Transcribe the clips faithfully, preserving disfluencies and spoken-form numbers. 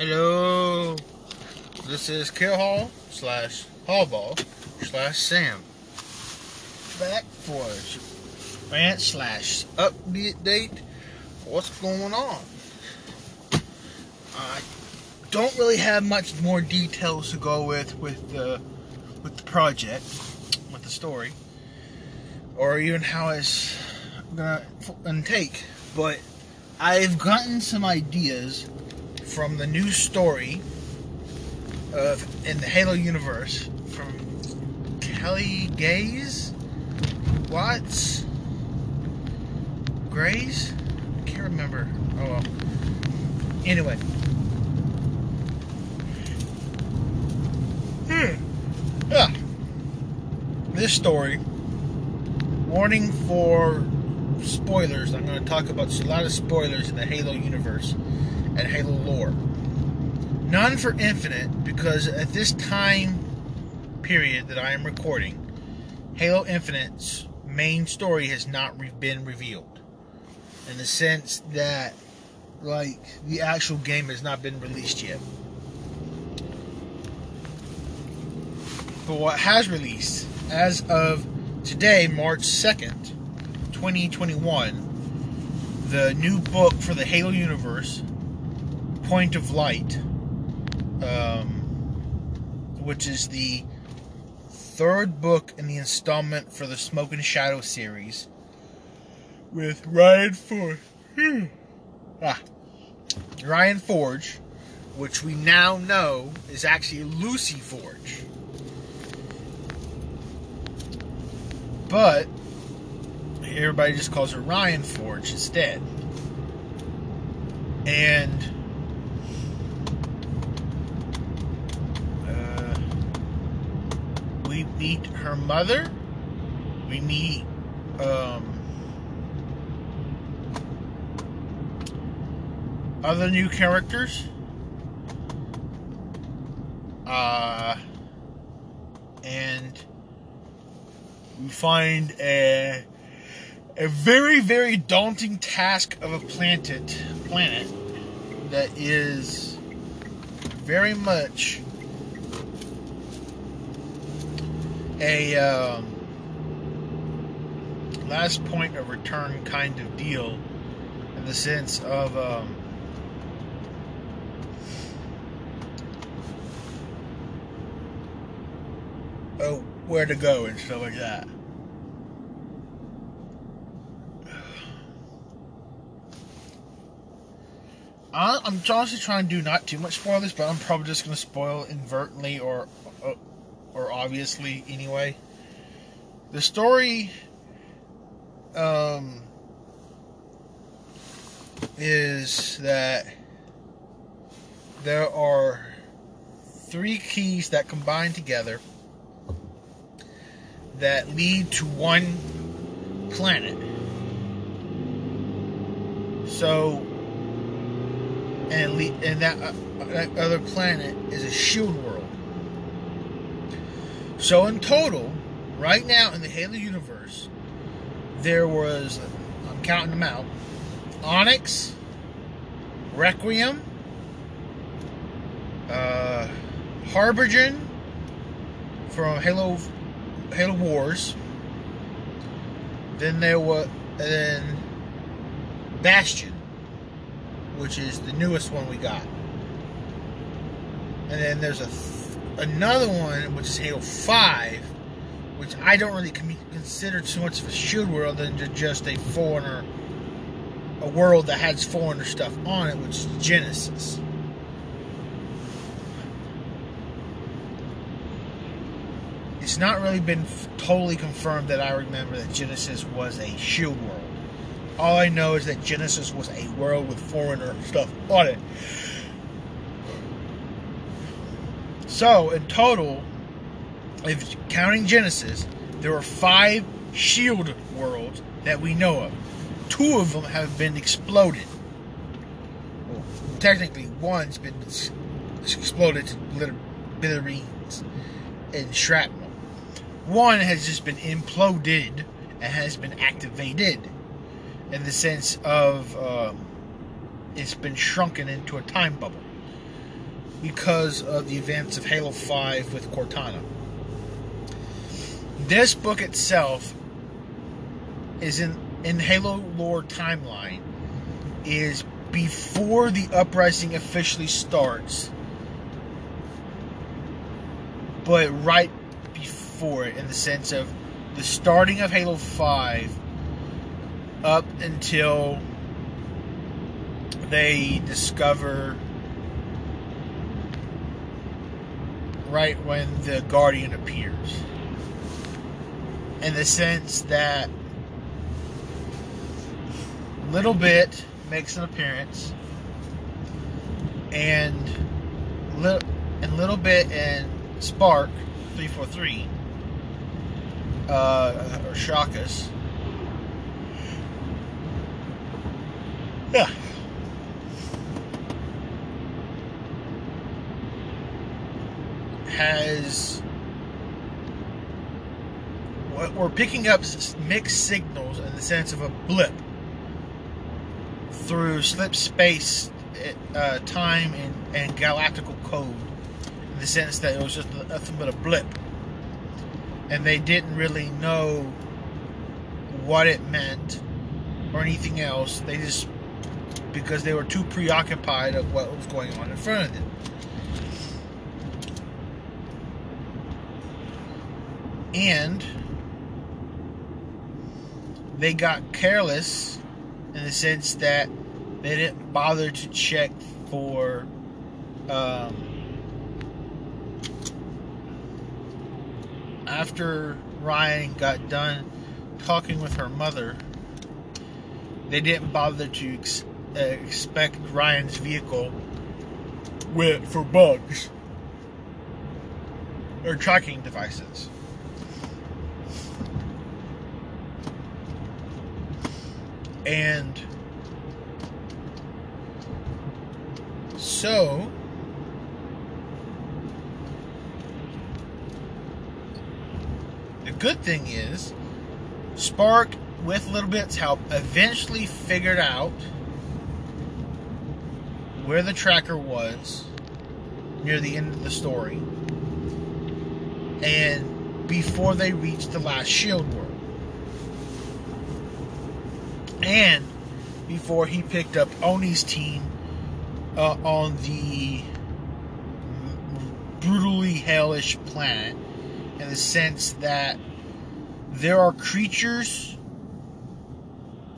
Hello. This is Kill Hall slash Hallball slash Sam. Back for a rant slash update. What's going on? I don't really have much more details to go with with the with the project, with the story, or even how it's gonna take. But I've gotten some ideas from the new story of in the Halo universe from Kelly Gay's. Watts? Grays? I can't remember. Oh well. Anyway. Hmm. Ah. This story. Warning for spoilers. I'm going to talk about a lot of spoilers in the Halo universe and Halo lore. None for Infinite, because at this time period that I am recording, Halo Infinite's main story has not re- been revealed, in the sense that, like, the actual game has not been released yet. But what has released, as of today, March second, twenty twenty-one, the new book for the Halo universe, Point of Light, um, which is the third book in the installment for the Smoke and Shadow series, with Ryan Forge, hmm. ah, Ryan Forge, which we now know is actually Lucy Forge. But everybody just calls her Ryan Forge instead. And we meet her mother. We meet um, other new characters. Uh, and we find a a very, very daunting task of a planet planet that is very much a um, last point of return kind of deal, in the sense of um, oh, where to go and stuff like that. I, I'm honestly trying to do not too much spoilers, but I'm probably just going to spoil inadvertently or. Uh, Or obviously, anyway. The story um, is that there are three keys that combine together that lead to one planet. So, and, le- and that, uh, that other planet is a shield world. So in total, right now in the Halo universe, there was, I'm counting them out, Onyx, Requiem, uh, Harbinger from Halo Halo Wars, then there was, and then Bastion, which is the newest one we got, and then there's a th- another one, which is Halo five, which I don't really consider too much of a shield world than just a Forerunner, a world that has Forerunner stuff on it, which is Genesis. It's not really been totally confirmed that I remember that Genesis was a shield world. All I know is that Genesis was a world with Forerunner stuff on it. So, in total, if counting Genesis, there are five shield worlds that we know of. Two of them have been exploded. Well, technically, one's been exploded to smithereens and shrapnel. One has just been imploded and has been activated, in the sense of um, it's been shrunken into a time bubble. because of the events of Halo five with Cortana. This book itself is in, in Halo lore timeline, is before the uprising officially starts, but right before it, in the sense of the starting of Halo five up until they discover right when the Guardian appears. In the sense that Little Bit makes an appearance, and little and Little Bit and Spark three forty-three uh, or Shakas, yeah, has we're picking up mixed signals in the sense of a blip through slip space, uh, time, and, and galactical code, in the sense that it was just nothing but a blip, and they didn't really know what it meant or anything else. They just, because they were too preoccupied of what was going on in front of them. And they got careless in the sense that they didn't bother to check for um, after Ryan got done talking with her mother, they didn't bother to ex expect Ryan's vehicle with, for bugs or tracking devices. And so the good thing is Spark, with Little Bit's help, eventually figured out where the tracker was near the end of the story, and before they reached the last shield world. And before he picked up Oni's team uh, on the brutally hellish planet, in the sense that there are creatures,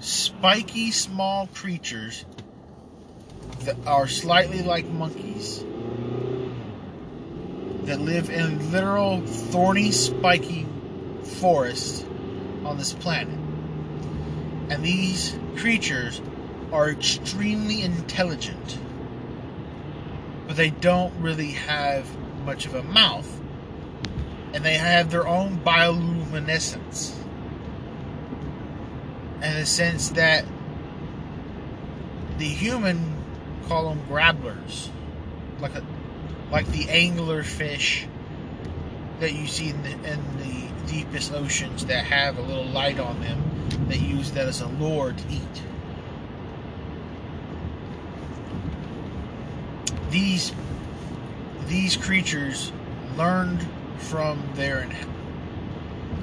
spiky small creatures, that are slightly like monkeys, that live in literal thorny, spiky forests on this planet. And these creatures are extremely intelligent, but they don't really have much of a mouth, and they have their own bioluminescence, in the sense that the human call them grabblers, like a, like the angler fish that you see in the, in the deepest oceans that have a little light on them. They use that as a lure to eat. These these creatures learned from their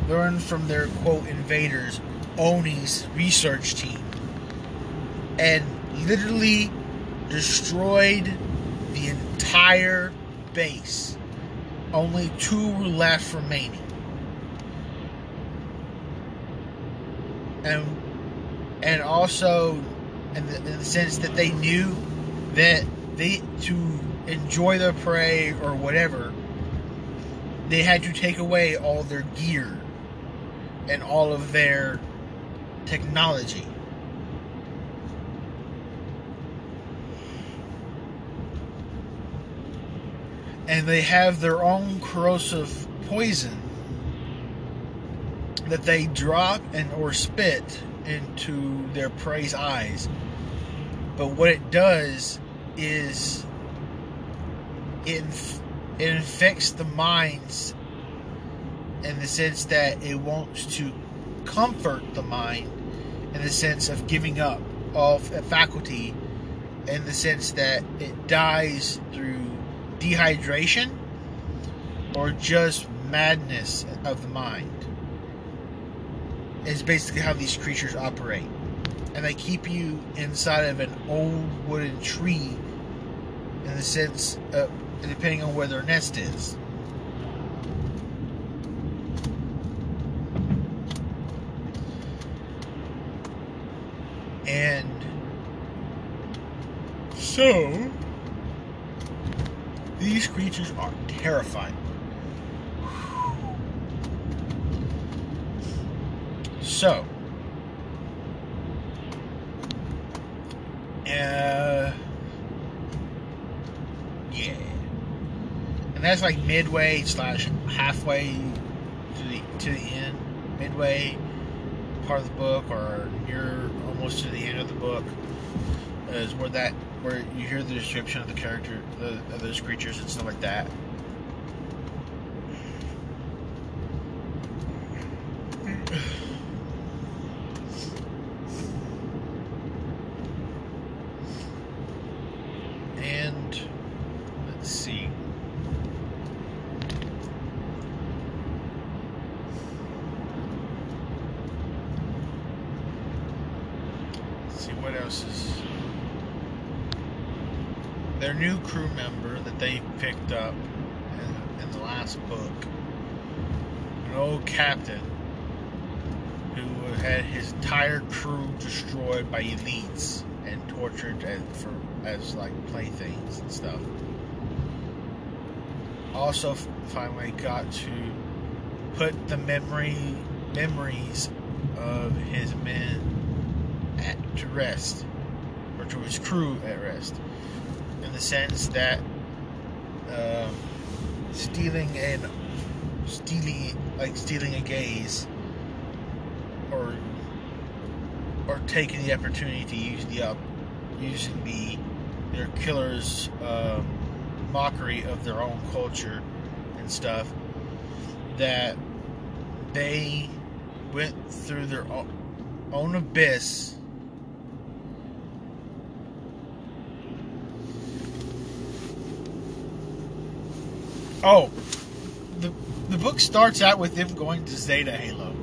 learned from their quote invaders, Oni's research team, and literally destroyed the entire base. Only two were left remaining. And, and also in the, in the sense that they knew that they to enjoy their prey or whatever, they had to take away all their gear and all of their technology. And they have their own corrosive poison that they drop and or spit into their prey's eyes. But what it does is it, inf it infects the minds, in the sense that it wants to comfort the mind, in the sense of giving up all faculty, in the sense that it dies through dehydration or just madness of the mind is basically how these creatures operate. And they keep you inside of an old wooden tree in the sense of, depending on where their nest is. And so these creatures are terrifying. So, uh, yeah, and that's like midway slash halfway to the to the end, midway part of the book, or near almost to the end of the book, is where that where you hear the description of the character the, of those creatures and stuff like that. By elites and tortured as, for, as like playthings and stuff. Also finally got to put the memory memories of his men at, to rest, or to his crew at rest, in the sense that um, stealing and stealing like stealing a gaze or or taking the opportunity to use the uh, using the their killer's um, mockery of their own culture and stuff, that they went through their own, own abyss oh the the book starts out with them going to Zeta Halo.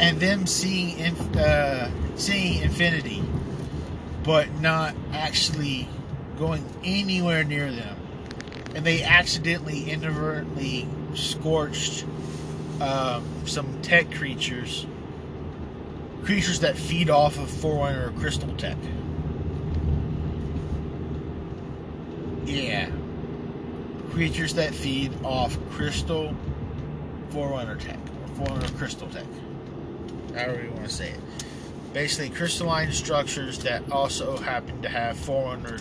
And them seeing uh, seeing Infinity, but not actually going anywhere near them. And they accidentally, inadvertently scorched um, some tech creatures. Creatures that feed off of Forerunner crystal tech. Yeah. Creatures that feed off crystal Forerunner tech. Or Forerunner crystal tech. However you want to say it. Basically crystalline structures that also happen to have Forerunner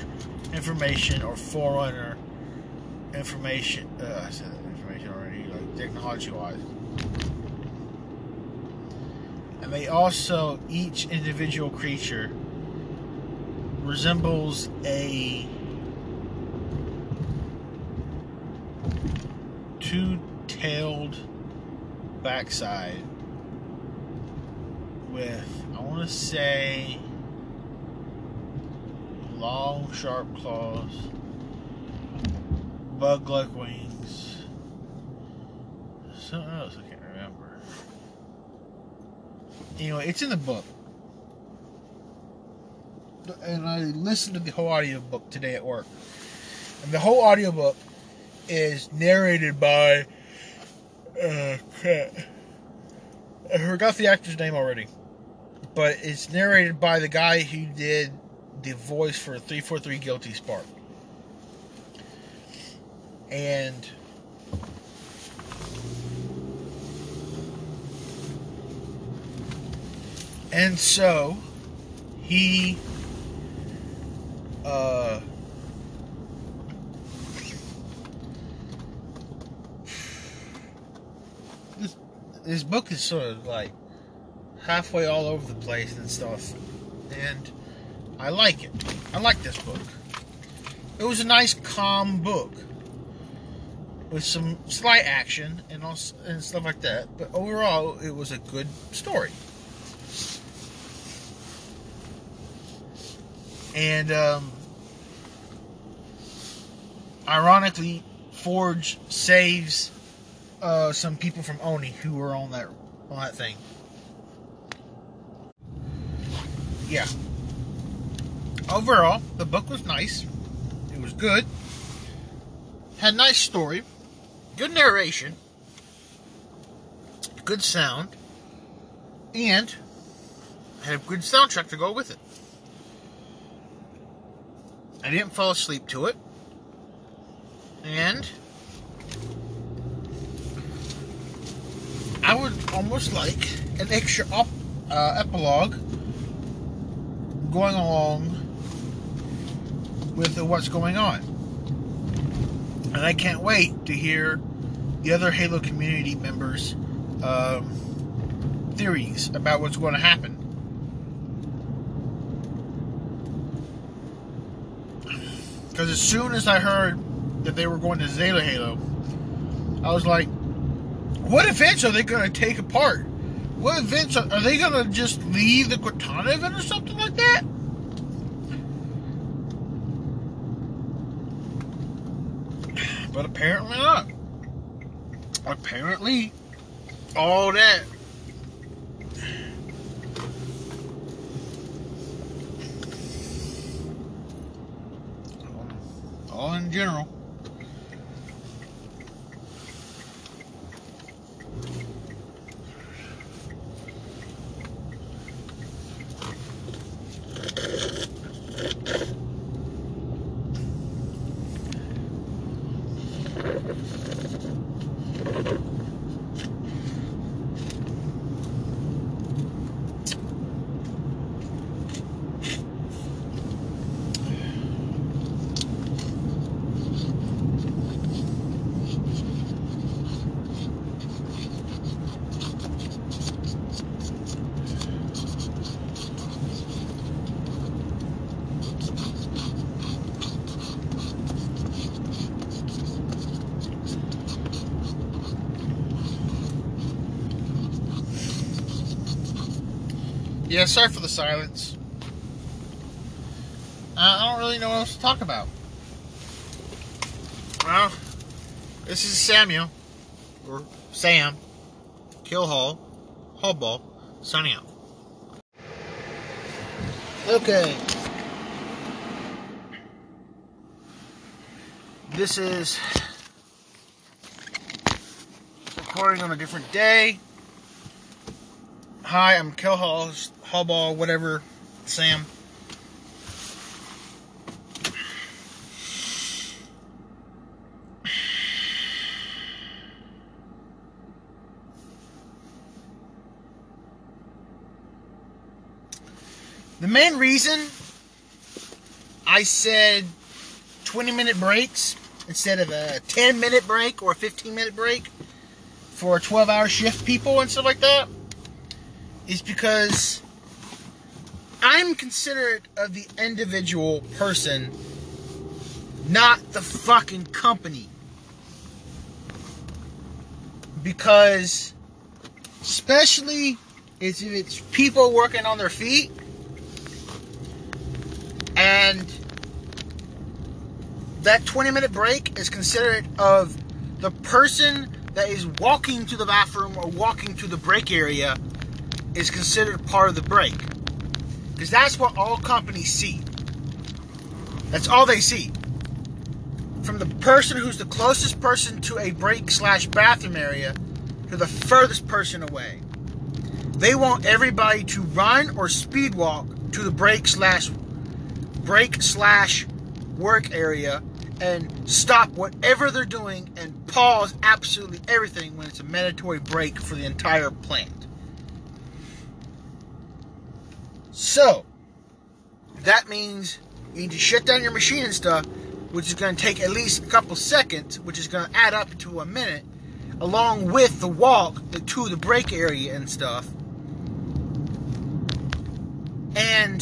information or Forerunner information. Uh, I said that information already, like technology-wise. And they also, each individual creature resembles a two-tailed backside. With, I want to say, long, sharp claws, bug-like wings, something else I can't remember. Anyway, it's in the book, and I listened to the whole audiobook today at work, and the whole audiobook is narrated by, uh, I forgot the actor's name already. But it's narrated by the guy who did the voice for three forty-three Guilty Spark. And and so he uh this, this book is sort of like halfway all over the place and stuff, and I like it. I like this book. It was a nice, calm book with some slight action and also, and stuff like that. But overall, it was a good story. And um, Ironically, Forge saves uh, some people from Oni who were on that on that thing. Yeah. Overall, the book was nice. It was good. Had a nice story. Good narration. Good sound. And had a good soundtrack to go with it. I didn't fall asleep to it. And I would almost like an extra op, uh, epilogue going along with the what's going on. And I can't wait to hear the other Halo community members' um, theories about what's going to happen. Because as soon as I heard that they were going to Zeta Halo, I was like, what events are they going to take apart? What events are, are they going to just leave the Cortana event or something like that? But apparently not. Apparently, all that all in general. Yeah, sorry for the silence. Uh, I don't really know what else to talk about. Well, this is Samuel, or Sam, Killhall, Hubball, signing out. Okay. This is recording on a different day. Hi, I'm Killhall, Hubball, whatever, Sam. The main reason I said twenty minute breaks instead of a ten minute break or a fifteen minute break for twelve hour shift people and stuff like that is because I'm considerate of the individual person, not the fucking company. Because, especially if it's people working on their feet, and that twenty minute break is considerate of the person that is walking to the bathroom or walking to the break area, is considered part of the break. Because that's what all companies see. That's all they see. From the person who's the closest person to a break slash bathroom area to the furthest person away. They want everybody to run or speed walk to the break slash break slash work area and stop whatever they're doing and pause absolutely everything when it's a mandatory break for the entire plant. So, that means you need to shut down your machine and stuff, which is going to take at least a couple seconds, which is going to add up to a minute, along with the walk to the break area and stuff. And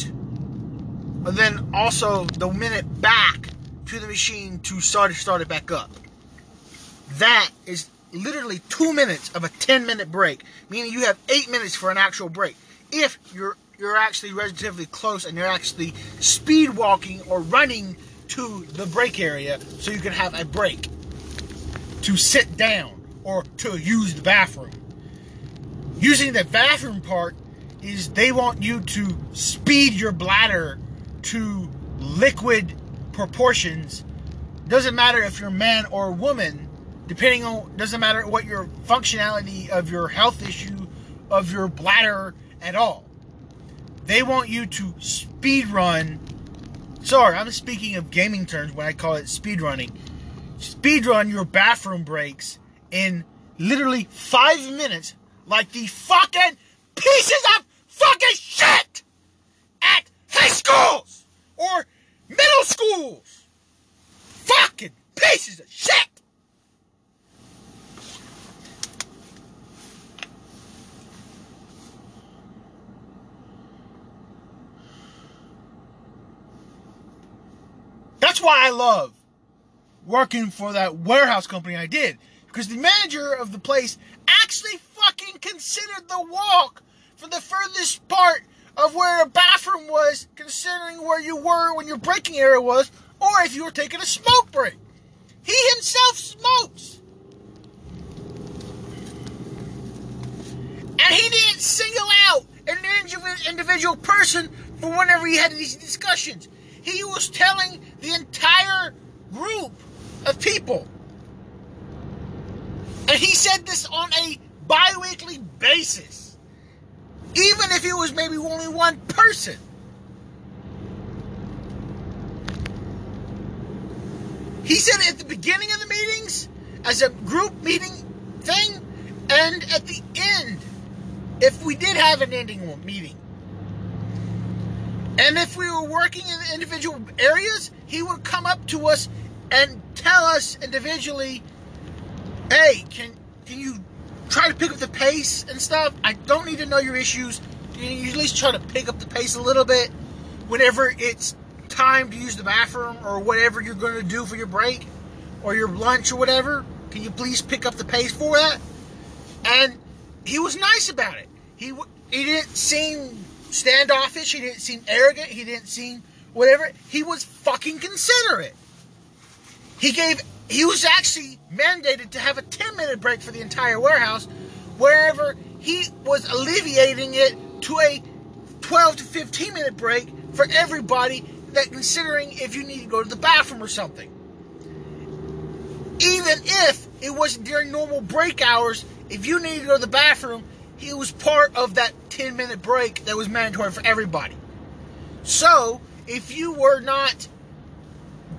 then also the minute back to the machine to start, start it back up. That is literally two minutes of a ten minute break, meaning you have eight minutes for an actual break. If you're You're actually relatively close and you're actually speed walking or running to the break area so you can have a break, to sit down, or to use the bathroom. Using the bathroom part is they want you to speed your bladder to liquid proportions. Doesn't matter if you're a man or a woman, depending on, doesn't matter what your functionality of your health issue of your bladder at all. They want you to speed run. Sorry, I'm speaking of gaming terms when I call it speed running. Speed run your bathroom breaks in literally five minutes, like the fucking pieces of fucking shit at high schools or middle schools. Fucking pieces of shit. That's why I love working for that warehouse company I did, because the manager of the place actually fucking considered the walk for the furthest part of where a bathroom was, considering where you were when your breaking area was, or if you were taking a smoke break. He himself smokes. And he didn't single out an individual person for whenever he had these discussions. He was telling the entire group of people. And he said this on a bi-weekly basis. Even if it was maybe only one person. He said it at the beginning of the meetings, as a group meeting thing, and at the end, if we did have an ending meeting. And if we were working in the individual areas, he would come up to us and tell us individually, hey, can can you try to pick up the pace and stuff? I don't need to know your issues. Can you at least try to pick up the pace a little bit whenever it's time to use the bathroom or whatever you're going to do for your break or your lunch or whatever? Can you please pick up the pace for that? And he was nice about it. He, he didn't seem standoffish, he didn't seem arrogant, he didn't seem whatever. He was fucking considerate. He gave, he was actually mandated to have a ten minute break for the entire warehouse, wherever he was alleviating it to a twelve to fifteen minute break for everybody, that considering if you need to go to the bathroom or something. Even if it wasn't during normal break hours, if you needed to go to the bathroom, he was part of that ten minute break that was mandatory for everybody. So, if you were not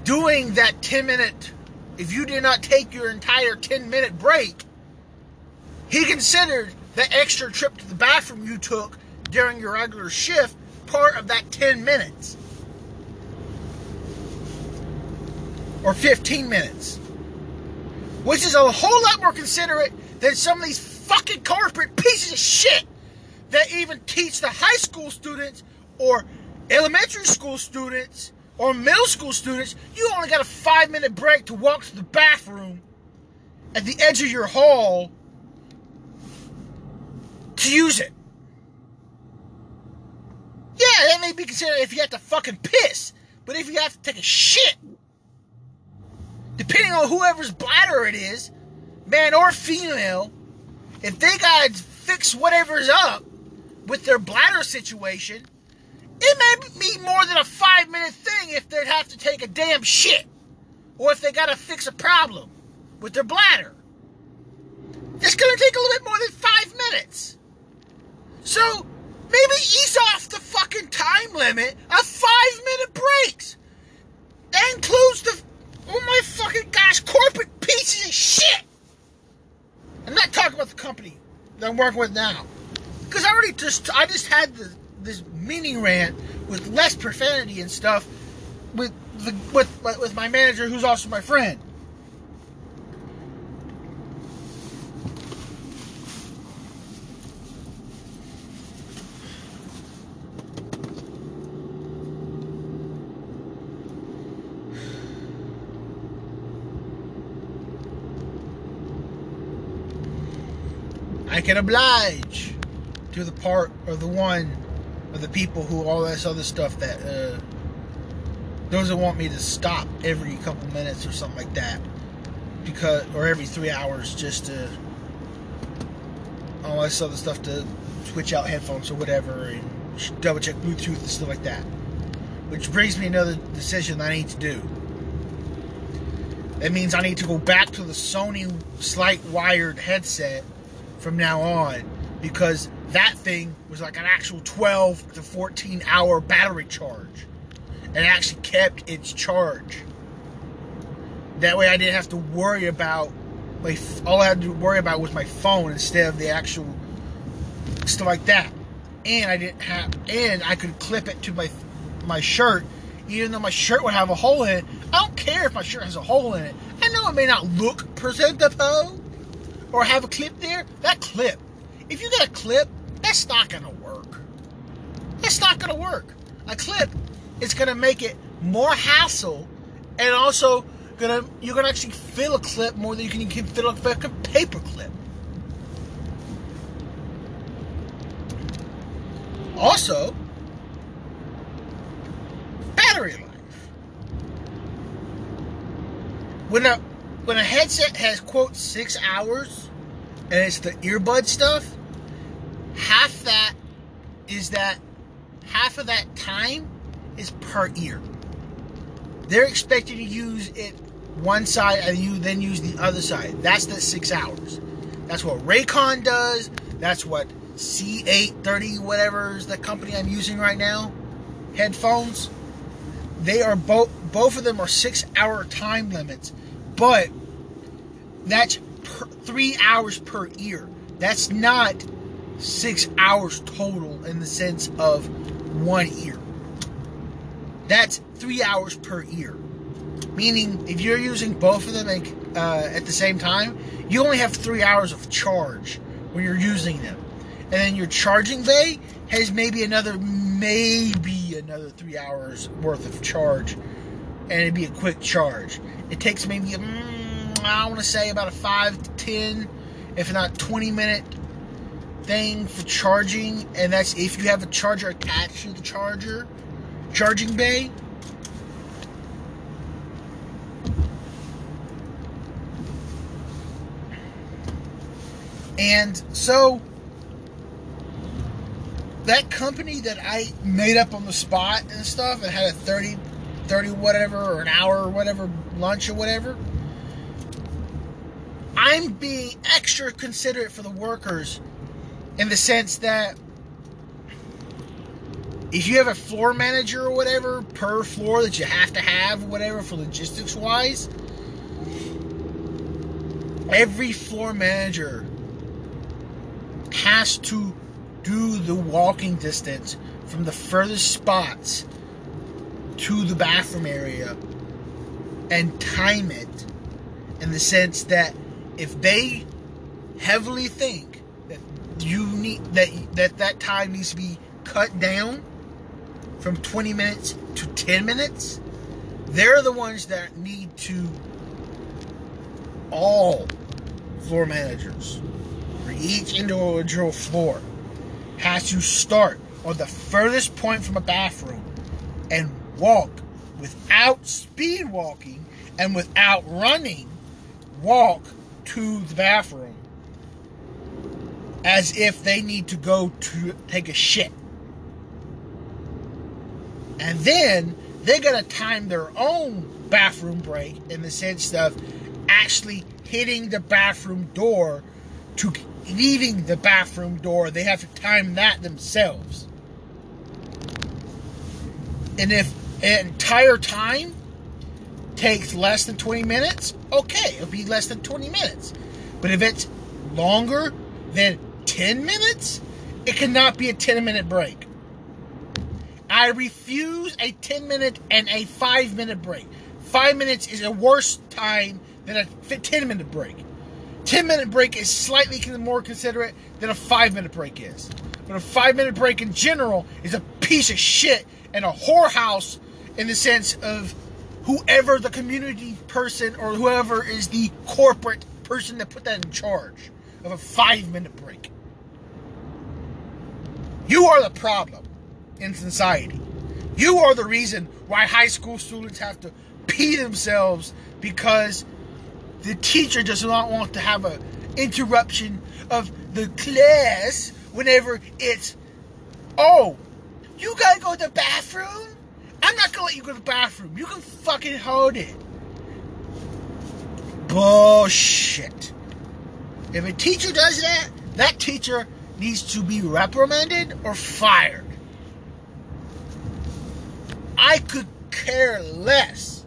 doing that ten minute, if you did not take your entire ten minute break, he considered the extra trip to the bathroom you took during your regular shift part of that ten minutes. Or fifteen minutes. Which is a whole lot more considerate than some of these fucking corporate pieces of shit that even teach the high school students or elementary school students or middle school students, you only got a five minute break to walk to the bathroom at the edge of your hall to use it. Yeah, that may be considered if you have to fucking piss, but if you have to take a shit, depending on whoever's bladder it is, man or female, if they gotta fix whatever's up with their bladder situation, it may be more than a five minute thing if they'd have to take a damn shit. Or if they gotta fix a problem with their bladder. It's gonna take a little bit more than five minutes. So maybe ease off the fucking time limit of five minute breaks. That includes the, oh my fucking gosh, corporate pieces of shit. I'm not talking about the company that I'm working with now, because I already just I just had this, this mini rant with less profanity and stuff with the, with with my manager, who's also my friend. I can oblige to the part or the one of the people who all this other stuff that uh, doesn't want me to stop every couple minutes or something like that, because or every three hours just to all this other stuff, to switch out headphones or whatever and double check Bluetooth and stuff like that. Which brings me another decision I need to do. That means I need to go back to the Sony slight wired headset from now on, because that thing was like an actual twelve to fourteen hour battery charge. And it actually kept its charge. That way I didn't have to worry about, like, all I had to worry about was my phone instead of the actual stuff like that. And I didn't have, and I could clip it to my my shirt, even though my shirt would have a hole in it. I don't care if my shirt has a hole in it. I know it may not look presentable or have a clip there. That clip, if you got a clip, that's not gonna work. That's not gonna work. A clip is gonna make it more hassle, and also gonna you're gonna actually fill a clip more than you can, you can fill a fucking paper clip. Also, battery life. When a when a headset has quote six hours, and it's the earbud stuff, half that is that half of that time is per ear. They're expected to use it one side and you then use the other side. That's the six hours. That's what Raycon does. That's what C eight thirty, whatever is the company I'm using right now, headphones. They are both, both of them are six hour time limits, but that's per, three hours per ear. That's not six hours total in the sense of one ear. That's three hours per ear. Meaning, if you're using both of them uh, at the same time, you only have three hours of charge when you're using them. And then your charging bay has maybe another, maybe another three hours worth of charge. And it'd be a quick charge. It takes maybe, mm, I want to say about a five to ten, if not twenty minute thing for charging. And that's if you have a charger attached to the charger. Charging bay. And so that company that I made up on the spot and stuff and had a thirty, thirty whatever, or an hour or whatever, lunch or whatever, I'm being extra considerate for the workers in the sense that if you have a floor manager or whatever per floor that you have to have, whatever, for logistics wise, every floor manager has to do the walking distance from the furthest spots to the bathroom area and time it in the sense that if they heavily think that you need that that, that time needs to be cut down from twenty minutes to ten minutes, they're the ones that need to, all floor managers for each individual floor has to start on the furthest point from a bathroom and walk without speed walking and without running, walk to the bathroom as if they need to go to take a shit. And then they're going to time their own bathroom break in the sense of actually hitting the bathroom door to leaving the bathroom door. They have to time that themselves. And if an entire time takes less than twenty minutes, okay, it'll be less than twenty minutes. But if it's longer than ten minutes, it cannot be a ten minute break. I refuse a ten minute and a five minute break. Five minutes is a worse time than a ten minute break. Ten minute break is slightly more considerate than a five minute break is. But a five minute break in general is a piece of shit and a whorehouse in the sense of whoever the community person or whoever is the corporate person that put that in charge of a five minute break. You are the problem in society. You are the reason why high school students have to pee themselves because the teacher does not want to have an interruption of the class whenever it's, oh, you gotta go to the bathroom? I'm not gonna let you go to the bathroom. You can fucking hold it. Bullshit. If a teacher does that, that teacher needs to be reprimanded or fired. I could care less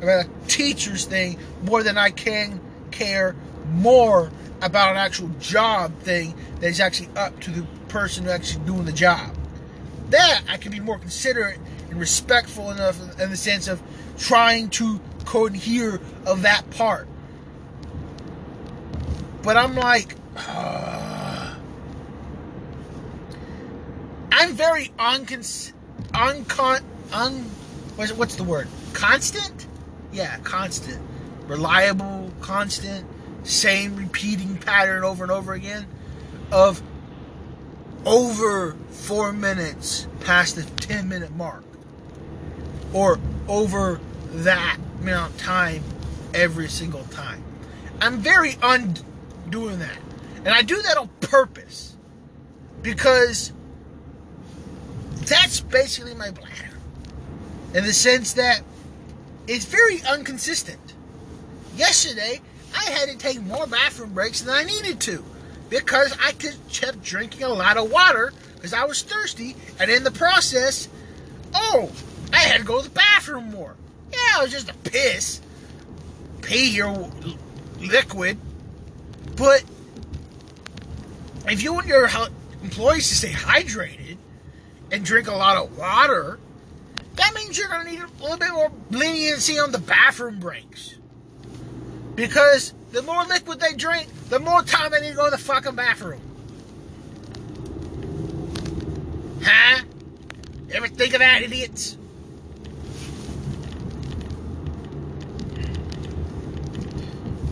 about a teacher's thing more than I can care more about an actual job thing that is actually up to the person who's actually doing the job. That I can be more considerate and respectful enough in the sense of trying to cohere of that part. But I'm like, uh, I'm very uncon, uncon, un, what's, what's the word? Constant? Yeah, constant. Reliable, constant, same repeating pattern over and over again of over four minutes past the ten minute mark, or over that amount of time every single time. I'm very undoing that, and I do that on purpose because that's basically my bladder, in the sense that it's very inconsistent. Yesterday, I had to take more bathroom breaks than I needed to, because I kept drinking a lot of water because I was thirsty, and in the process, oh, I had to go to the bathroom more. Yeah, it was just a piss, pee or liquid, but if you want your employees to stay hydrated and drink a lot of water, that means you're going to need a little bit more leniency on the bathroom breaks, because the more liquid they drink, the more time they need to go to the fucking bathroom. Huh? Ever think of that, idiots?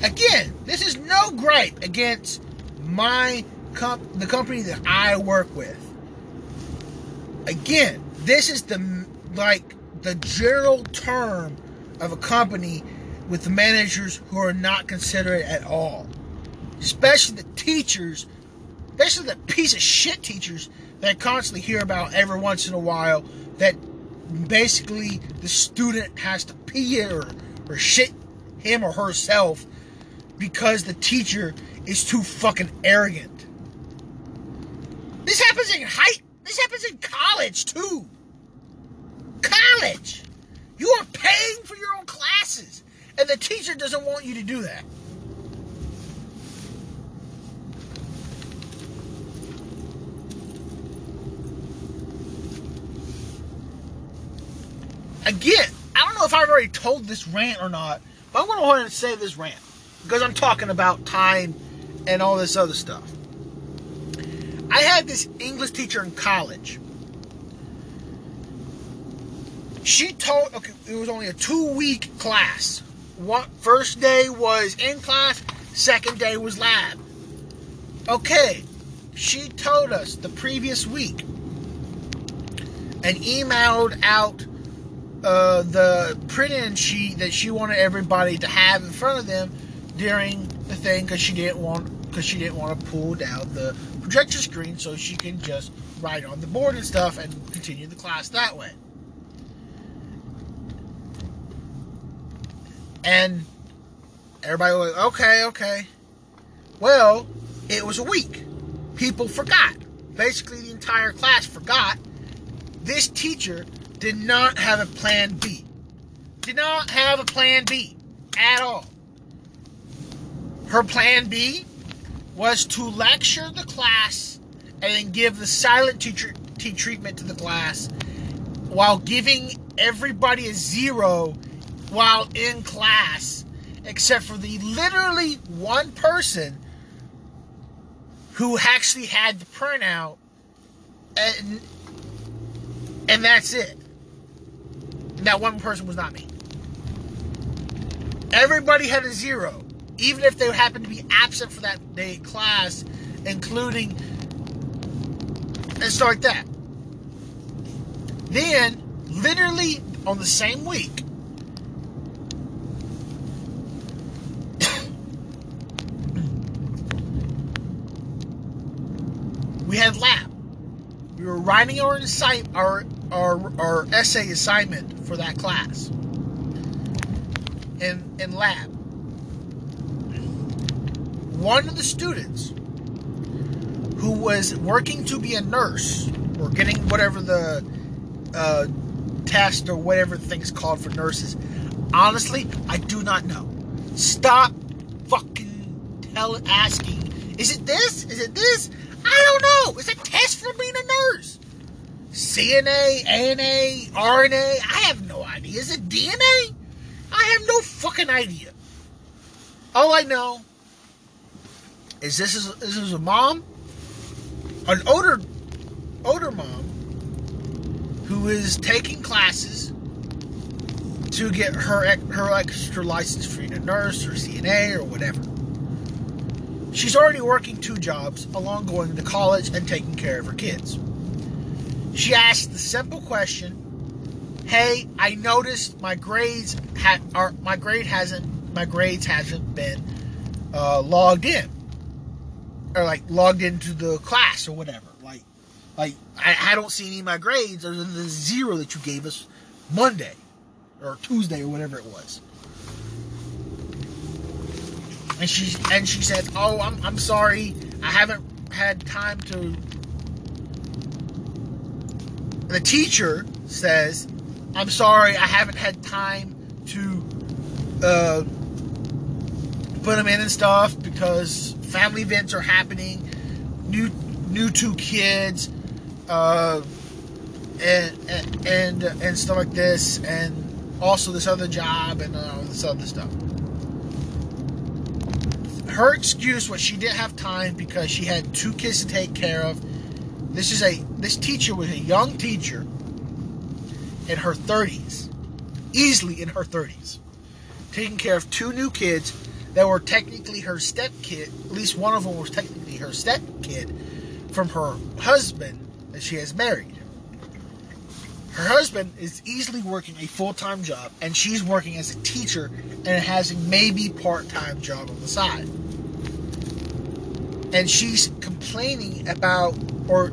Again, this is no gripe against my comp- the company that I work with. Again, this is the like the general term of a company with the managers who are not considerate at all. Especially the teachers, especially the piece of shit teachers that I constantly hear about every once in a while, that basically the student has to pee or, or shit him or herself because the teacher is too fucking arrogant. This happens in high, this happens in college too. College! You are paying for your own classes, and the teacher doesn't want you to do that. Again, I don't know if I've already told this rant or not, but I'm going to go ahead and say this rant because I'm talking about time and all this other stuff. I had this English teacher in college. She taught, okay, it was only a two-week class. One, first day was in class, second day was lab. Okay, she told us the previous week and emailed out uh, the print-in sheet that she wanted everybody to have in front of them during the thing, because she didn't want because she didn't want to pull down the projector screen, so she can just write on the board and stuff and continue the class that way. And everybody was like, okay, okay. Well, it was a week. People forgot. Basically, the entire class forgot. This teacher did not have a plan B. Did not have a plan B at all. Her plan B was to lecture the class and then give the silent teacher t- treatment to the class while giving everybody a zero while in class, except for the literally one person who actually had the printout, and and that's it. And that one person was not me. Everybody had a zero, even if they happened to be absent for that day class, including and stuff like that. Then, literally on the same week, we had lab. We were writing our, insi- our, our, our essay assignment for that class in, in lab. One of the students who was working to be a nurse or getting whatever the uh, test or whatever the thing's called for nurses. Honestly, I do not know. Stop fucking tell asking. Is it this? Is it this? I don't know. It's a test for being a nurse. C N A, A N A, R N A. I have no idea. Is it D N A? I have no fucking idea. All I know is this is this is a mom. An older, older mom who is taking classes to get her her extra license for being a nurse or C N A or whatever. She's already working two jobs along going to college and taking care of her kids. She asked the simple question, "Hey, I noticed my grades ha- are my grade hasn't my grades hasn't been uh, logged in." Or like logged into the class or whatever. Like, like I, I don't see any of my grades other than the zero that you gave us Monday or Tuesday or whatever it was. And she and she said, "Oh, I'm I'm sorry, I haven't had time to." The teacher says, "I'm sorry, I haven't had time to uh, put them in and stuff because family events are happening, new new two kids, uh, and, and and and stuff like this, and also this other job and all this other stuff." Her excuse was she didn't have time because she had two kids to take care of. This is a this teacher was a young teacher in her thirties, easily in her thirties, taking care of two new kids. They were technically her stepkid. At least one of them was technically her stepkid from her husband that she has married. Her husband is easily working a full-time job, and she's working as a teacher and has a maybe part-time job on the side. And she's complaining about, or,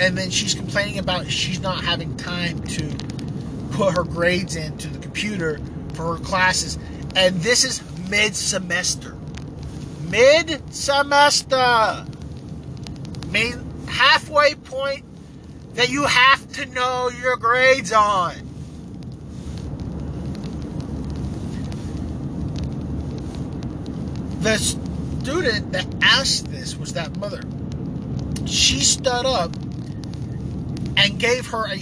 and then she's complaining about she's not having time to put her grades into the computer for her classes. And this is mid-semester. Mid-semester. Main halfway point that you have to know your grades on. The student that asked this was that mother. She stood up and gave her a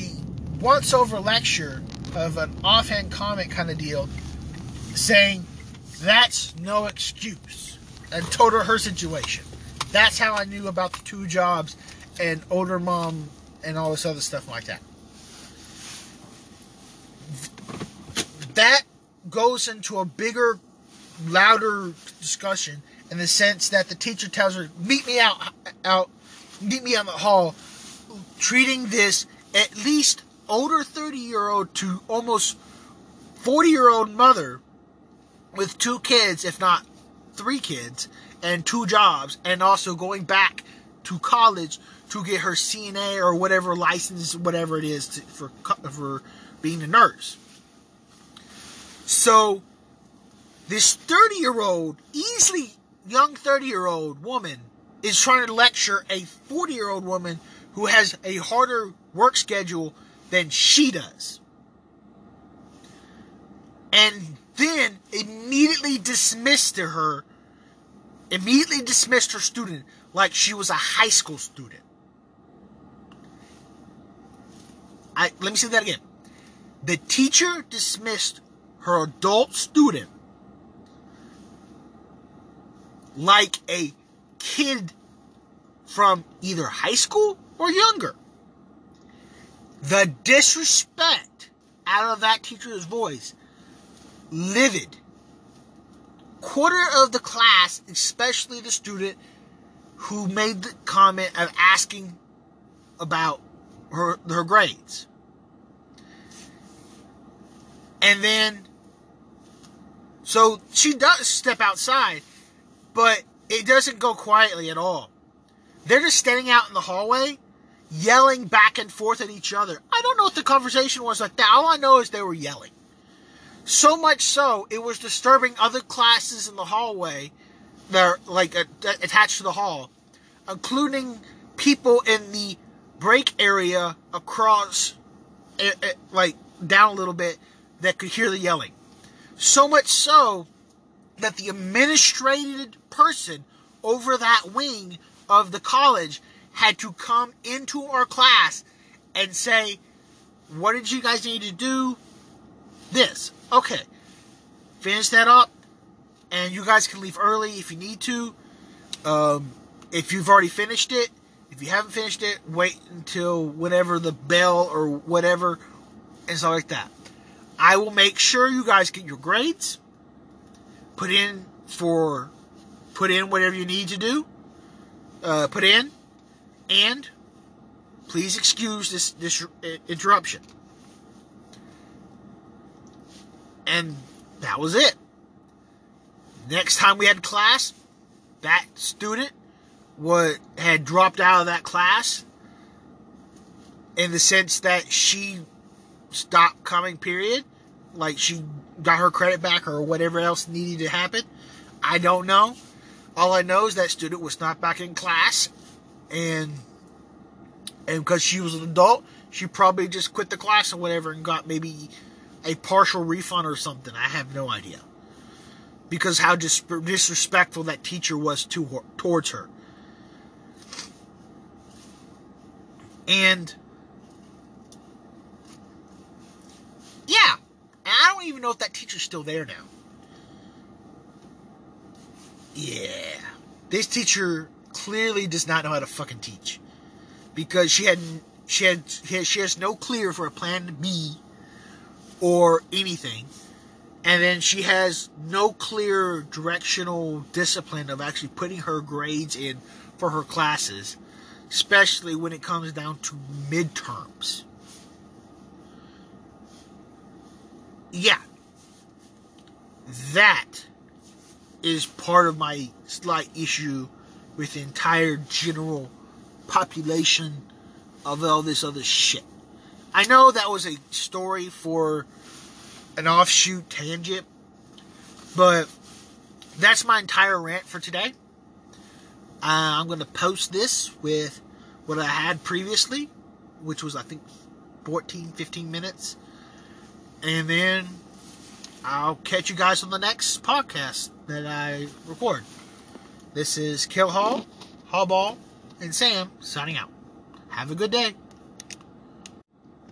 once-over lecture of an offhand comment kind of deal, saying, "That's no excuse," and told her her situation. That's how I knew about the two jobs and older mom and all this other stuff like that. That goes into a bigger, louder discussion in the sense that the teacher tells her, meet me out, out, meet me out in the hall, treating this at least older thirty-year-old to almost forty-year-old mother with two kids, if not three kids, and two jobs, and also going back to college to get her C N A or whatever license, whatever it is to, for, for being a nurse. So, this thirty-year-old, easily young thirty-year-old woman is trying to lecture a forty-year-old woman who has a harder work schedule than she does. And then immediately dismissed to her, immediately dismissed her student like she was a high school student. I let me say that again. The teacher dismissed her adult student like a kid from either high school or younger. The disrespect out of that teacher's voice. Livid. Quarter of the class, especially the student who made the comment of asking about her her grades. And then, so she does step outside, but it doesn't go quietly at all. They're just standing out in the hallway, yelling back and forth at each other. I don't know what the conversation was like that. All I know is they were yelling. So much so, it was disturbing other classes in the hallway that are, like, attached to the hall, including people in the break area across, like, down a little bit, that could hear the yelling. So much so that the administrated person over that wing of the college had to come into our class and say, what did you guys need to do? This. Okay. Finish that up, and you guys can leave early if you need to. Um, if you've already finished it, if you haven't finished it, wait until whenever the bell or whatever, and stuff like that. I will make sure you guys get your grades, put in for, put in whatever you need to do, uh, put in, and please excuse this, this interruption. And that was it. Next time we had class, that student was, had dropped out of that class in the sense that she stopped coming, period. Like, she got her credit back or whatever else needed to happen. I don't know. All I know is that student was not back in class. And and because she was an adult, she probably just quit the class or whatever and got maybe a partial refund or something. I have no idea. Because how dis- disrespectful that teacher was to her, towards her. And yeah, and I don't even know if that teacher's still there now. Yeah, this teacher clearly does not know how to fucking teach, because she had she had she has no clear for a plan B or anything, and then she has no clear directional discipline of actually putting her grades in for her classes, especially when it comes down to midterms. Yeah, that is part of my slight issue with the entire general population of all this other shit. I know that was a story for an offshoot tangent, but that's my entire rant for today. Uh, I'm going to post this with what I had previously, which was, I think, fourteen, fifteen minutes. And then I'll catch you guys on the next podcast that I record. This is Kill Hall, Hallball, and Sam signing out. Have a good day.